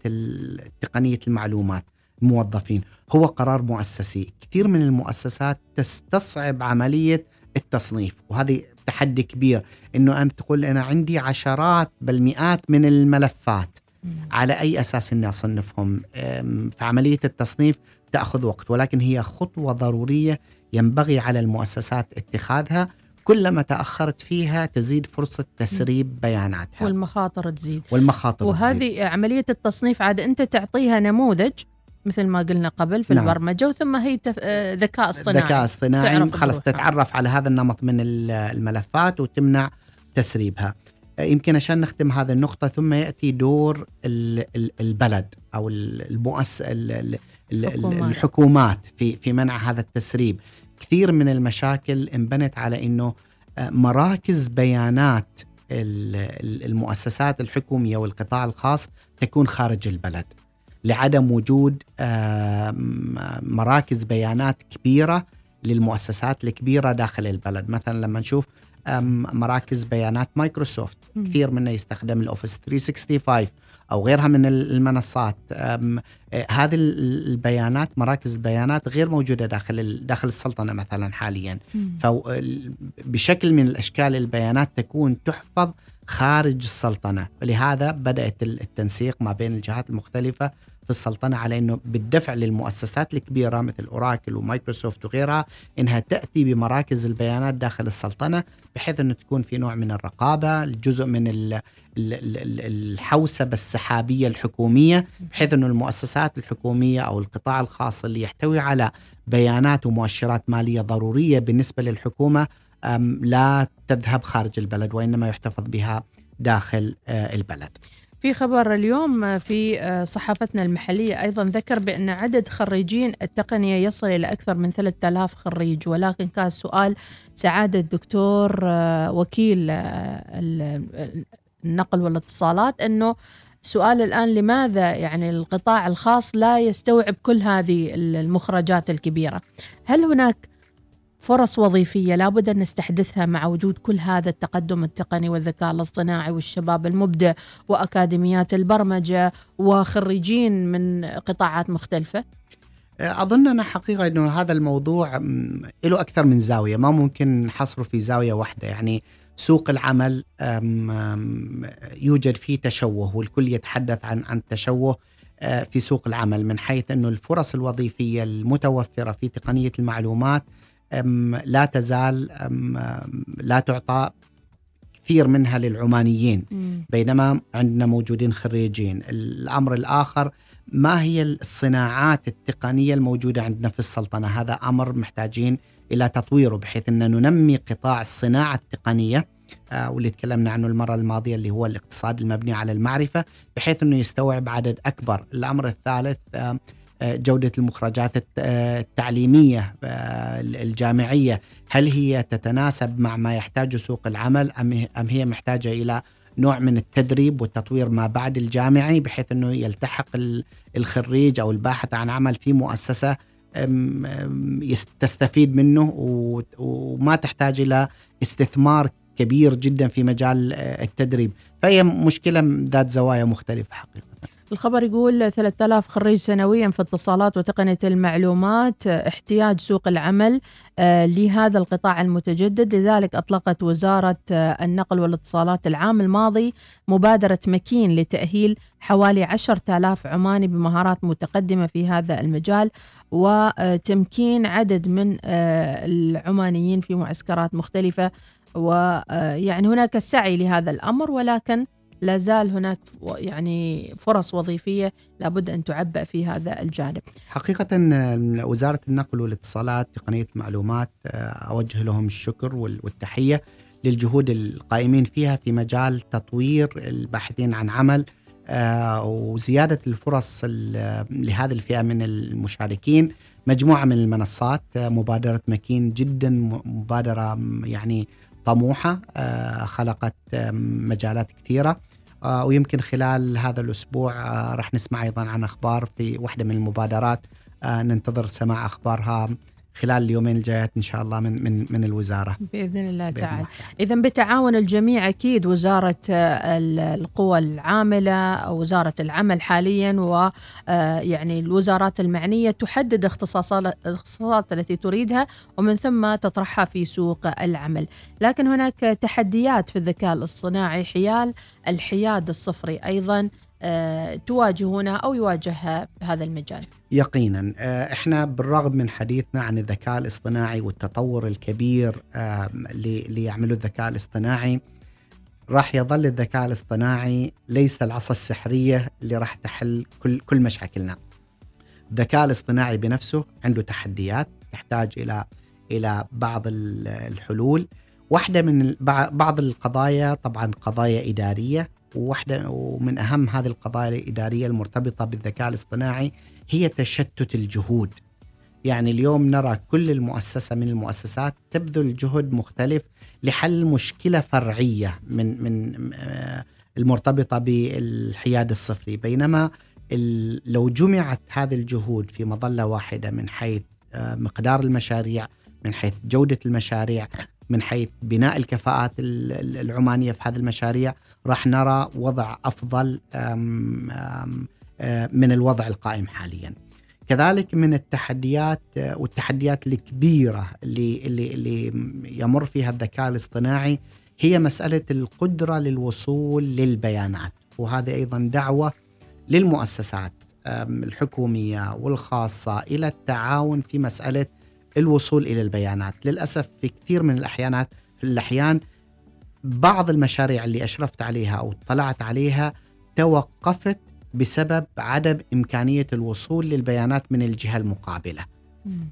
تقنية المعلومات. موظفين هو قرار مؤسسي، كثير من المؤسسات تستصعب عملية التصنيف، وهذه تحدي كبير إنه أنت تقول أنا عندي عشرات بل مئات من الملفات، على أي أساس إني أصنفهم؟ فعملية التصنيف تأخذ وقت، ولكن هي خطوة ضرورية ينبغي على المؤسسات اتخاذها. كلما تأخرت فيها تزيد فرصة تسريب بياناتها والمخاطر تزيد والمخاطر وهذه تزيد. عملية التصنيف عاد أنت تعطيها نموذج مثل ما قلنا قبل في نعم. البرمجة، وثم هي تف... ذكاء اصطناعي ذكاء اصطناعي خلاص تتعرف على هذا النمط من الملفات وتمنع تسريبها. يمكن عشان نختم هذه النقطة، ثم يأتي دور البلد أو المؤس... الحكومات في في منع هذا التسريب. كثير من المشاكل انبنت على إنه مراكز بيانات المؤسسات الحكومية والقطاع الخاص تكون خارج البلد، لعدم وجود مراكز بيانات كبيرة للمؤسسات الكبيرة داخل البلد. مثلا لما نشوف مراكز بيانات مايكروسوفت كثير منه يستخدم الأوفيس ثلاثمية وخمسة وستين أو غيرها من المنصات. هذه البيانات مراكز البيانات غير موجودة داخل داخل السلطنة مثلا حاليا. فبشكل من الأشكال البيانات تكون تحفظ خارج السلطنة، ولهذا بدأت التنسيق ما بين الجهات المختلفة في السلطنة على أنه بالدفع للمؤسسات الكبيرة مثل أوراكل ومايكروسوفت وغيرها أنها تأتي بمراكز البيانات داخل السلطنة، بحيث أنه تكون في نوع من الرقابة، الجزء من الحوسبة السحابية الحكومية، بحيث أنه المؤسسات الحكومية أو القطاع الخاص اللي يحتوي على بيانات ومؤشرات مالية ضرورية بالنسبة للحكومة لا تذهب خارج البلد وإنما يحتفظ بها داخل البلد. في خبر اليوم في صحافتنا المحلية أيضا ذكر بأن عدد خريجين التقنية يصل إلى أكثر من ثلاثة آلاف خريج، ولكن كان سؤال سعادة الدكتور وكيل النقل والاتصالات أنه سؤال الآن لماذا يعني القطاع الخاص لا يستوعب كل هذه المخرجات الكبيرة؟ هل هناك فرص وظيفية لابد أن نستحدثها مع وجود كل هذا التقدم التقني والذكاء الاصطناعي والشباب المبدع وأكاديميات البرمجة وخريجين من قطاعات مختلفة؟ أظن أنا حقيقة أنه هذا الموضوع له أكثر من زاوية، ما ممكن نحصره في زاوية واحدة. يعني سوق العمل يوجد فيه تشوه، والكل يتحدث عن عن التشوه في سوق العمل، من حيث أنه الفرص الوظيفية المتوفرة في تقنية المعلومات لا تزال لا تعطى كثير منها للعمانيين، بينما عندنا موجودين خريجين. الأمر الآخر، ما هي الصناعات التقنية الموجودة عندنا في السلطنة؟ هذا أمر محتاجين إلى تطويره، بحيث أن ننمي قطاع الصناعة التقنية واللي تكلمنا عنه المرة الماضية اللي هو الاقتصاد المبني على المعرفة، بحيث أنه يستوعب عدد أكبر. الأمر الثالث، جودة المخرجات التعليمية الجامعية، هل هي تتناسب مع ما يحتاجه سوق العمل أم هي محتاجة إلى نوع من التدريب والتطوير ما بعد الجامعي، بحيث أنه يلتحق الخريج أو الباحث عن عمل في مؤسسة تستفيد منه وما تحتاج إلى استثمار كبير جدا في مجال التدريب؟ فهي مشكلة ذات زوايا مختلفة حقيقة. الخبر يقول ثلاثة آلاف خريج سنويا في اتصالات وتقنية المعلومات، احتياج سوق العمل لهذا القطاع المتجدد. لذلك أطلقت وزارة النقل والاتصالات العام الماضي مبادرة مكين لتأهيل حوالي عشرة آلاف عماني بمهارات متقدمة في هذا المجال، وتمكين عدد من العمانيين في معسكرات مختلفة. ويعني هناك السعي لهذا الأمر، ولكن لازال هناك يعني فرص وظيفية لابد أن تعبأ في هذا الجانب. حقيقة وزارة النقل والاتصالات تقنية المعلومات أوجه لهم الشكر والتحية للجهود القائمين فيها في مجال تطوير الباحثين عن عمل وزيادة الفرص لهذه الفئة من المشاركين. مجموعة من المنصات، مبادرة مكين جدا مبادرة يعني طموحة، خلقت مجالات كثيرة، ويمكن خلال هذا الأسبوع راح نسمع أيضا عن أخبار في واحدة من المبادرات، ننتظر سماع أخبارها خلال اليومين الجايات إن شاء الله من من من الوزارة بإذن الله تعالى. إذا بتعاون الجميع أكيد، وزارة القوى العاملة، وزارة العمل حاليا، ويعني الوزارات المعنية تحدد الاختصاصات التي تريدها ومن ثم تطرحها في سوق العمل. لكن هناك تحديات في الذكاء الاصطناعي حيال الحياد الصفري أيضا تواجهونها أو يواجهها هذا المجال؟ يقينا إحنا بالرغم من حديثنا عن الذكاء الاصطناعي والتطور الكبير اللي يعمله الذكاء الاصطناعي، راح يظل الذكاء الاصطناعي ليس العصا السحرية اللي راح تحل كل كل مشاكلنا. الذكاء الاصطناعي بنفسه عنده تحديات تحتاج إلى إلى بعض الحلول. واحدة من بعض القضايا طبعا قضايا إدارية، وواحدة ومن أهم هذه القضايا الإدارية المرتبطة بالذكاء الاصطناعي هي تشتت الجهود. يعني اليوم نرى كل المؤسسة من المؤسسات تبذل جهد مختلف لحل مشكلة فرعية من من المرتبطة بالحياد الصفري، بينما لو جمعت هذه الجهود في مظلة واحدة من حيث مقدار المشاريع، من حيث جودة المشاريع، من حيث بناء الكفاءات العمانية في هذه المشاريع، راح نرى وضع أفضل من الوضع القائم حاليا. كذلك من التحديات والتحديات الكبيرة اللي, اللي, اللي يمر فيها الذكاء الاصطناعي هي مسألة القدرة للوصول للبيانات، وهذا أيضا دعوة للمؤسسات الحكومية والخاصة إلى التعاون في مسألة الوصول إلى البيانات. للأسف في كثير من الأحيانات في الأحيان بعض المشاريع اللي أشرفت عليها أو طلعت عليها توقفت بسبب عدم إمكانية الوصول للبيانات من الجهة المقابلة.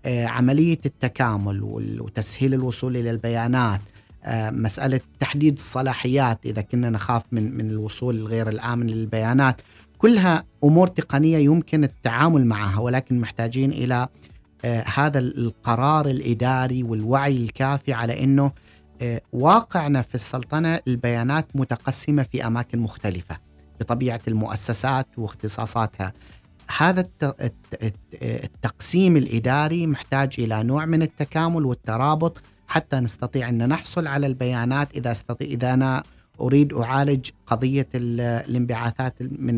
آه، عملية التكامل وتسهيل الوصول إلى البيانات، آه، مسألة تحديد الصلاحيات إذا كنا نخاف من من الوصول الغير الآمن للبيانات، كلها أمور تقنية يمكن التعامل معها، ولكن محتاجين إلى آه هذا القرار الإداري والوعي الكافي على أنه آه واقعنا في السلطنة البيانات متقسمة في أماكن مختلفة بطبيعة المؤسسات واختصاصاتها. هذا التقسيم الإداري محتاج إلى نوع من التكامل والترابط حتى نستطيع أن نحصل على البيانات. إذا استطيع إذا أنا أريد أعالج قضية الانبعاثات من,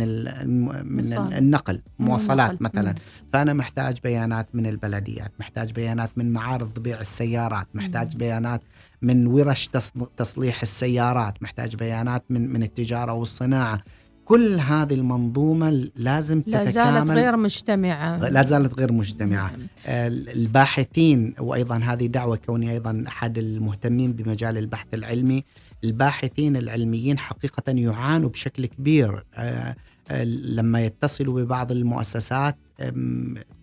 من النقل مواصلات مثلا، فأنا محتاج بيانات من البلديات، محتاج بيانات من معارض بيع السيارات، محتاج بيانات من ورش تصليح السيارات، محتاج بيانات من, من التجارة والصناعة. كل هذه المنظومة لازم تتكامل، لا زالت غير مجتمعة لا زالت غير مجتمعة. الباحثين، وأيضا هذه دعوة كوني أيضا أحد المهتمين بمجال البحث العلمي، الباحثين العلميين حقيقة يعانوا بشكل كبير لما يتصلوا ببعض المؤسسات،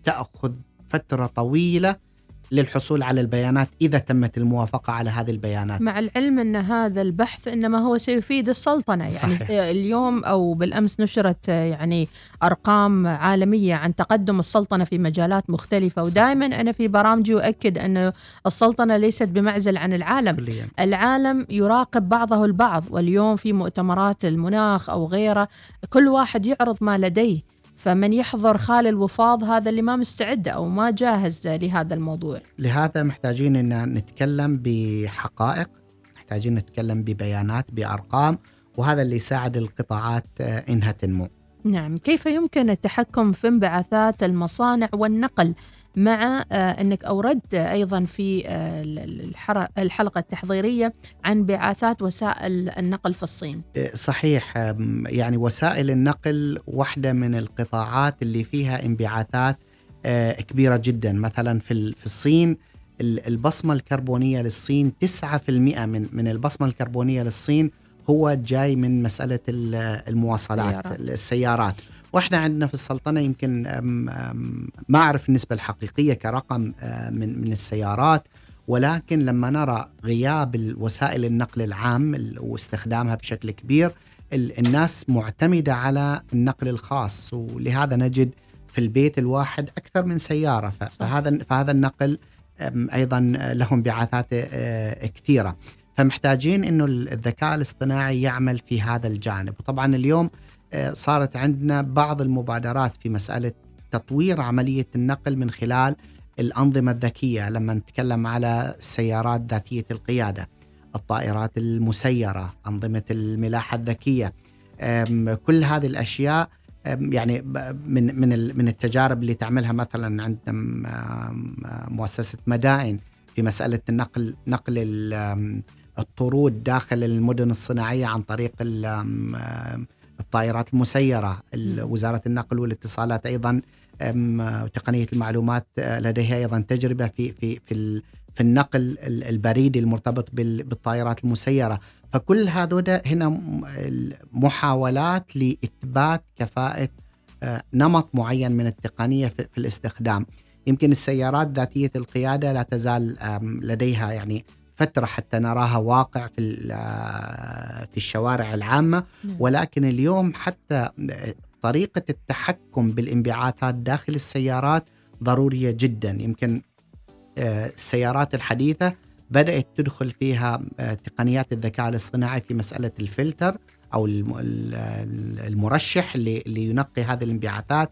تأخذ فترة طويلة للحصول على البيانات إذا تمت الموافقة على هذه البيانات، مع العلم أن هذا البحث إنما هو سيفيد السلطنة. يعني صحيح. اليوم أو بالأمس نشرت يعني أرقام عالمية عن تقدم السلطنة في مجالات مختلفة. صحيح. ودائما أنا في برامجي أؤكد أن السلطنة ليست بمعزل عن العالم كليا. العالم يراقب بعضه البعض، واليوم في مؤتمرات المناخ أو غيره كل واحد يعرض ما لديه، فمن يحضر خال الوفاض هذا اللي ما مستعد أو ما جاهز لهذا الموضوع. لهذا محتاجين أن نتكلم بحقائق، محتاجين نتكلم ببيانات بأرقام، وهذا اللي يساعد القطاعات إنها تنمو. نعم. كيف يمكن التحكم في انبعاثات المصانع والنقل، مع أنك أوردت أيضا في الحلقة التحضيرية عن انبعاثات وسائل النقل في الصين؟ صحيح. يعني وسائل النقل واحدة من القطاعات اللي فيها انبعاثات كبيرة جدا. مثلا في الصين البصمة الكربونية للصين تسعة بالمئة من البصمة الكربونية للصين هو جاي من مسألة المواصلات السيارات. وإحنا عندنا في السلطنة يمكن أم أم ما أعرف النسبة الحقيقية كرقم من, من السيارات، ولكن لما نرى غياب وسائل النقل العام واستخدامها بشكل كبير، الناس معتمدة على النقل الخاص، ولهذا نجد في البيت الواحد أكثر من سيارة. فهذا, فهذا النقل أيضا لهم انبعاثات كثيرة، فمحتاجين أنه الذكاء الاصطناعي يعمل في هذا الجانب. وطبعا اليوم صارت عندنا بعض المبادرات في مسألة تطوير عملية النقل من خلال الأنظمة الذكية. لما نتكلم على السيارات ذاتية القيادة، الطائرات المسيرة، أنظمة الملاحة الذكية، كل هذه الأشياء يعني من من من التجارب اللي تعملها مثلا عندنا مؤسسة مدائن في مسألة النقل نقل الطرود داخل المدن الصناعية عن طريق الطائرات المسيرة. وزارة النقل والاتصالات أيضا تقنية المعلومات لديها أيضا تجربة في في في في النقل البريدي المرتبط بالطائرات المسيرة. فكل هذا هنا محاولات لإثبات كفاءة نمط معين من التقنية في الاستخدام. يمكن السيارات ذاتية القيادة لا تزال لديها يعني فترة حتى نراها واقع في في الشوارع العامة، ولكن اليوم حتى طريقة التحكم بالانبعاثات داخل السيارات ضرورية جدا. يمكن السيارات الحديثة بدأت تدخل فيها تقنيات الذكاء الاصطناعي في مسألة الفلتر أو المرشح اللي ينقي هذه الانبعاثات.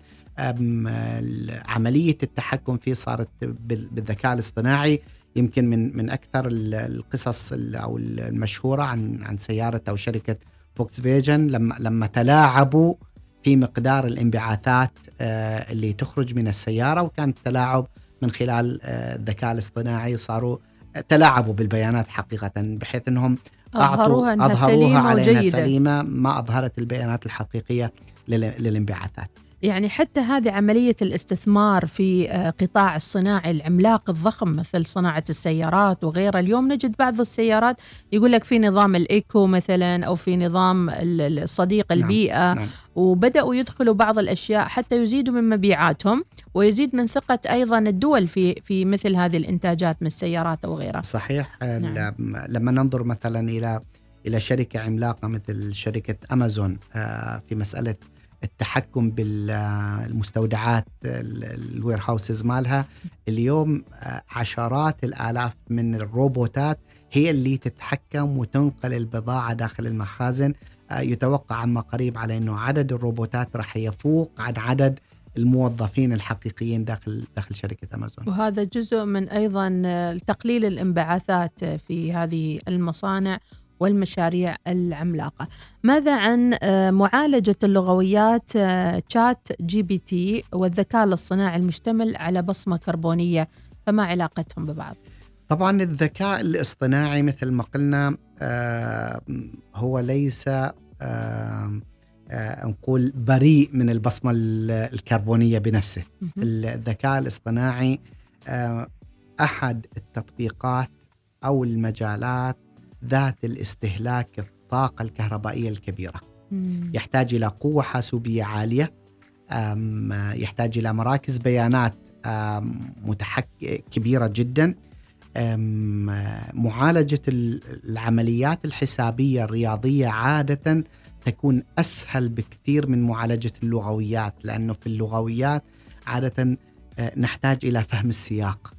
عملية التحكم فيه صارت بالذكاء الاصطناعي يمكن من من اكثر القصص او المشهوره عن عن سياره او شركه فوكس فيجن لما لما تلاعبوا في مقدار الانبعاثات اللي تخرج من السياره، وكان التلاعب من خلال الذكاء الاصطناعي، صاروا تلاعبوا بالبيانات حقيقه بحيث انهم اعطوا أنها اظهروها على انها سليمه، ما اظهرت البيانات الحقيقيه للانبعاثات. يعني حتى هذه عملية الاستثمار في قطاع الصناعي العملاق الضخم مثل صناعة السيارات وغيرها، اليوم نجد بعض السيارات يقول لك في نظام الإيكو مثلا أو في نظام الصديق البيئة، نعم. وبدأوا يدخلوا بعض الأشياء حتى يزيدوا من مبيعاتهم ويزيد من ثقة أيضا الدول في في مثل هذه الإنتاجات من السيارات أو غيرها. صحيح، نعم. لما ننظر مثلا إلى إلى شركة عملاقة مثل شركة أمازون في مسألة التحكم بالمستودعات الويرهاوسز مالها، اليوم عشرات الآلاف من الروبوتات هي اللي تتحكم وتنقل البضاعة داخل المخازن. يتوقع عما قريب على أنه عدد الروبوتات راح يفوق عن عدد الموظفين الحقيقيين داخل داخل شركة أمازون، وهذا جزء من أيضا تقليل الانبعاثات في هذه المصانع والمشاريع العملاقة. ماذا عن معالجة اللغويات تشات جي بي تي والذكاء الاصطناعي المشتمل على بصمة كربونية، فما علاقتهم ببعض؟ طبعا الذكاء الاصطناعي مثل ما قلنا هو ليس نقول بريء من البصمة الكربونية بنفسه. الذكاء الاصطناعي أحد التطبيقات أو المجالات ذات الاستهلاك الطاقة الكهربائية الكبيرة، مم. يحتاج إلى قوة حاسوبية عالية، يحتاج إلى مراكز بيانات متحك... كبيرة جدا، معالجة العمليات الحسابية الرياضية عادة تكون أسهل بكثير من معالجة اللغويات، لأنه في اللغويات عادة نحتاج إلى فهم السياق.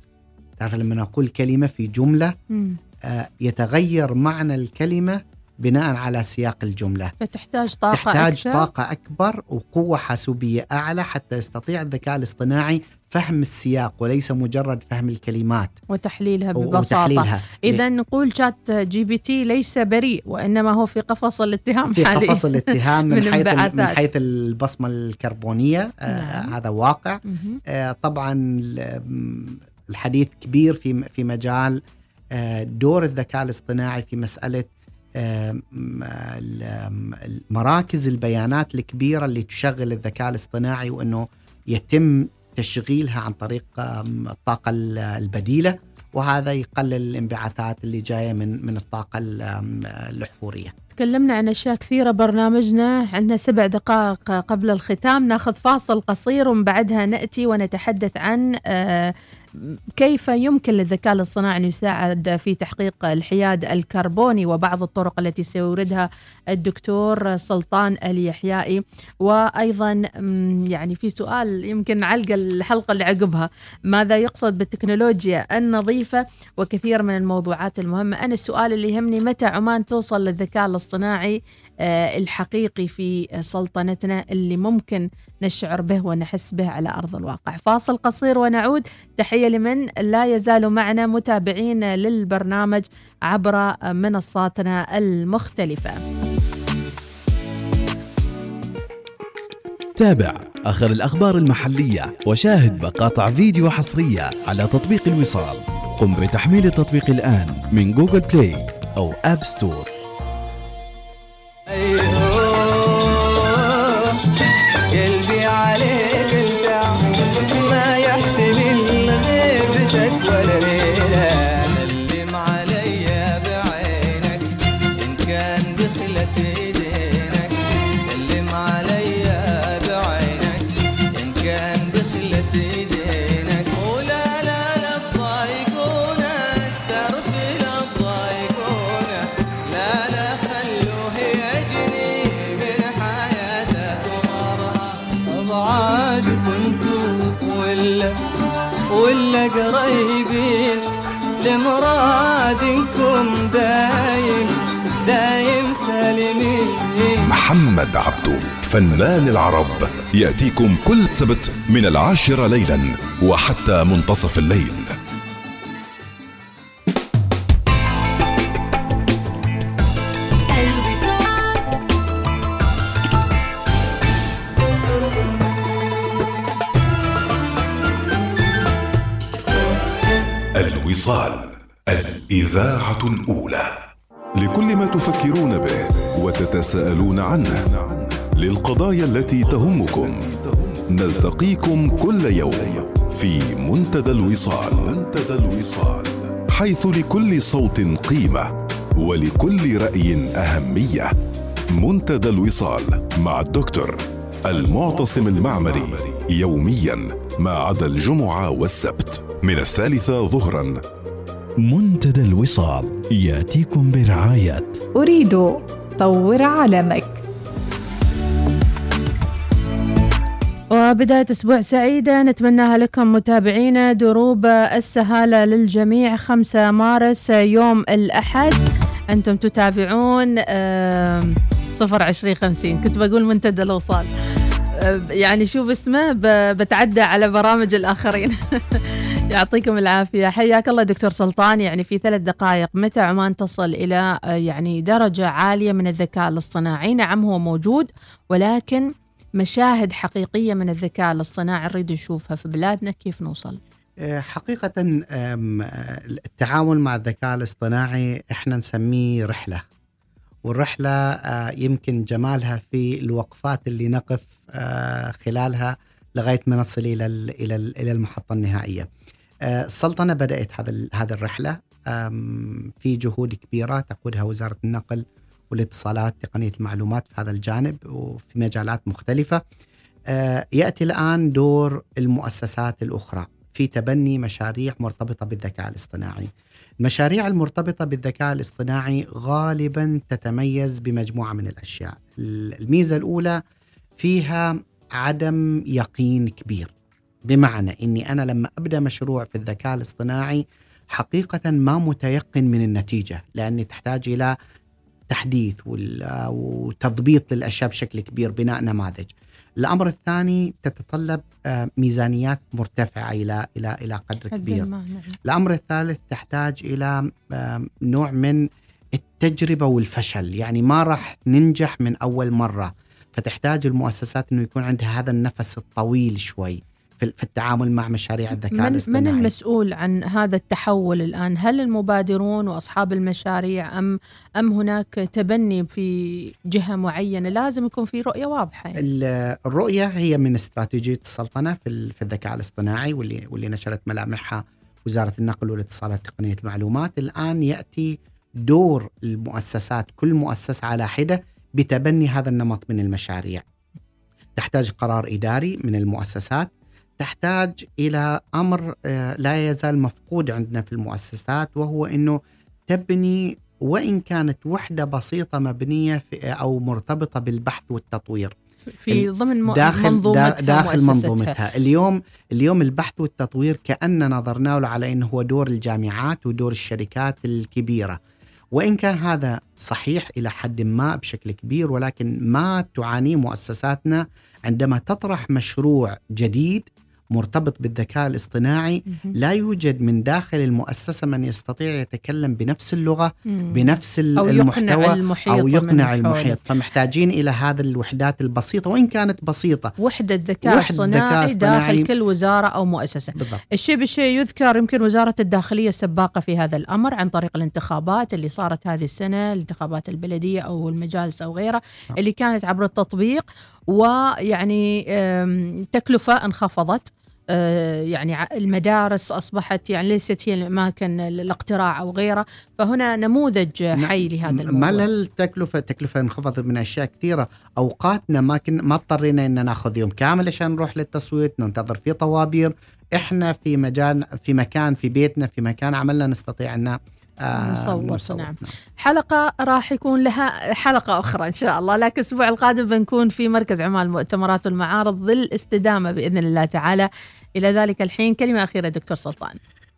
تعرف لما نقول كلمة في جملة، مم. يتغير معنى الكلمة بناء على سياق الجملة، فتحتاج طاقة تحتاج أكثر. طاقة أكبر وقوة حاسوبية أعلى حتى يستطيع الذكاء الاصطناعي فهم السياق وليس مجرد فهم الكلمات وتحليلها ببساطة. إذا نقول شات جي بي تي ليس بريء، وإنما هو في قفص الاتهام في حاليا، في قفص الاتهام من, حيث من حيث البصمة الكربونية. آه هذا واقع. آه طبعا الحديث كبير في في مجال دور الذكاء الاصطناعي في مسألة مراكز البيانات الكبيرة اللي تشغل الذكاء الاصطناعي، وأنه يتم تشغيلها عن طريق الطاقة البديلة، وهذا يقلل الانبعاثات اللي جاية من من الطاقة الأحفورية. تكلمنا عن أشياء كثيرة برنامجنا، عندنا سبع دقائق قبل الختام، ناخذ فاصل قصير ومن بعدها نأتي ونتحدث عن كيف يمكن للذكاء الاصطناعي أن يساعد في تحقيق الحياد الكربوني وبعض الطرق التي سيوردها الدكتور سلطان اليحيائي. وأيضا يعني في سؤال يمكن علق الحلقة اللي عقبها، ماذا يقصد بالتكنولوجيا النظيفة وكثير من الموضوعات المهمة. أنا السؤال اللي يهمني، متى عمان توصل للذكاء الاصطناعي الحقيقي في سلطنتنا اللي ممكن نشعر به ونحس به على أرض الواقع؟ فاصل قصير ونعود. تحية لمن لا يزال معنا متابعين للبرنامج عبر منصاتنا المختلفة. تابع آخر الأخبار المحلية وشاهد مقاطع فيديو حصرية على تطبيق الوصال. قم بتحميل التطبيق الآن من جوجل بلاي أو أب ستور. قريبين لمرادكم دايم دايم سالمين. محمد عبدو فنان العرب يأتيكم كل سبت من العاشرة ليلا وحتى منتصف الليل. الوصال، الإذاعة الأولى. لكل ما تفكرون به وتتساءلون عنه، للقضايا التي تهمكم، نلتقيكم كل يوم في منتدى الوصال، حيث لكل صوت قيمة ولكل رأي أهمية. منتدى الوصال مع الدكتور المعتصم المعمري، يومياً ما عدا الجمعة والسبت من الثالثة ظهراً. منتدى الوصال يأتيكم برعاية أريد طور عالمك. وبداية أسبوع سعيدة نتمناها لكم متابعينا. دروب السهالة للجميع، خمسة مارس يوم الأحد. أنتم تتابعون صفر عشرين خمسين. كنت بقول منتدى الوصال، يعني شو باسمه بتعدى على برامج الآخرين. يعطيكم العافية، حياك الله دكتور سلطان. يعني في ثلاث دقائق، متى عمان تصل إلى يعني درجة عالية من الذكاء الاصطناعي؟ نعم هو موجود، ولكن مشاهد حقيقية من الذكاء الاصطناعي نريد نشوفها في بلادنا، كيف نوصل؟ حقيقة التعاون مع الذكاء الاصطناعي احنا نسميه رحلة، والرحلة يمكن جمالها في الوقفات اللي نقف خلالها لغاية ما نصل إلى إلى المحطة النهائية. السلطنة بدأت هذا هذه الرحلة في جهود كبيرة تقودها وزارة النقل والاتصالات، تقنية المعلومات في هذا الجانب وفي مجالات مختلفة. يأتي الآن دور المؤسسات الأخرى في تبني مشاريع مرتبطة بالذكاء الاصطناعي. المشاريع المرتبطة بالذكاء الاصطناعي غالبا تتميز بمجموعة من الأشياء. الميزة الأولى فيها عدم يقين كبير، بمعنى أني أنا لما أبدأ مشروع في الذكاء الاصطناعي حقيقة ما متيقن من النتيجة، لأني تحتاج إلى تحديث وتضبيط للأشياء بشكل كبير، بناء نماذج. الأمر الثاني تتطلب ميزانيات مرتفعة إلى إلى إلى قدر كبير. الأمر الثالث تحتاج إلى نوع من التجربة والفشل، يعني ما راح ننجح من أول مرة، فتحتاج المؤسسات أنه يكون عندها هذا النفس الطويل شوي في التعامل مع مشاريع الذكاء الاصطناعي. من المسؤول عن هذا التحول الآن؟ هل المبادرون وأصحاب المشاريع أم أم هناك تبني في جهة معينة؟ لازم يكون في رؤية واضحة. الرؤية هي من استراتيجية السلطنة في في الذكاء الاصطناعي، واللي واللي نشرت ملامحها وزارة النقل والاتصالات تقنية المعلومات. الآن يأتي دور المؤسسات، كل مؤسسة على حدة، بتبني هذا النمط من المشاريع. تحتاج قرار إداري من المؤسسات، تحتاج إلى أمر لا يزال مفقود عندنا في المؤسسات، وهو أنه تبني وإن كانت وحدة بسيطة مبنية أو مرتبطة بالبحث والتطوير في ضمن داخل منظومتها، داخل منظومتها. اليوم اليوم البحث والتطوير كأننا نظرنا له على أنه هو دور الجامعات ودور الشركات الكبيرة، وإن كان هذا صحيح إلى حد ما بشكل كبير، ولكن ما تعاني مؤسساتنا عندما تطرح مشروع جديد مرتبط بالذكاء الاصطناعي. لا يوجد من داخل المؤسسة من يستطيع يتكلم بنفس اللغة، بنفس المحتوى، أو يقنع المحيط. فمحتاجين إلى هذه الوحدات البسيطة، وإن كانت بسيطة، وحدة ذكاء اصطناعي داخل كل وزارة أو مؤسسة. بالضبط. الشيء بالشيء يذكر. يمكن وزارة الداخلية السباقة في هذا الأمر عن طريق الانتخابات اللي صارت هذه السنة، الانتخابات البلدية أو المجالس أو غيرها، اللي كانت عبر التطبيق، ويعني تكلفة انخفضت، يعني المدارس أصبحت يعني ليست هي الأماكن الاقتراع أو غيرها. فهنا نموذج حي لهذا الموضوع. ملل، تكلفة تكلفة انخفضت من أشياء كثيرة. أوقاتنا ما كنا ما اضطرينا إن نأخذ يوم كامل عشان نروح للتصويت، ننتظر فيه طوابير. إحنا في مجال، في مكان، في بيتنا، في مكان عملنا، نستطيع أن آه نصور. نعم. حلقة راح يكون لها حلقة أخرى إن شاء الله، لكن الأسبوع القادم بنكون في مركز عمان المؤتمرات والمعارض للاستدامة بإذن الله تعالى. إلى ذلك الحين كلمة أخيرة دكتور سلطان.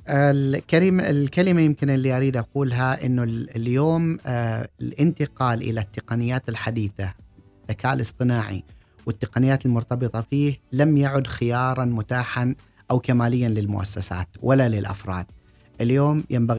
الكريم الكلمة يمكن اللي أريد أقولها إنه اليوم آه الانتقال إلى التقنيات الحديثة، الذكاء الاصطناعي والتقنيات المرتبطة فيه، لم يعد خيارا متاحا أو كماليا للمؤسسات ولا للأفراد. اليوم ينبغي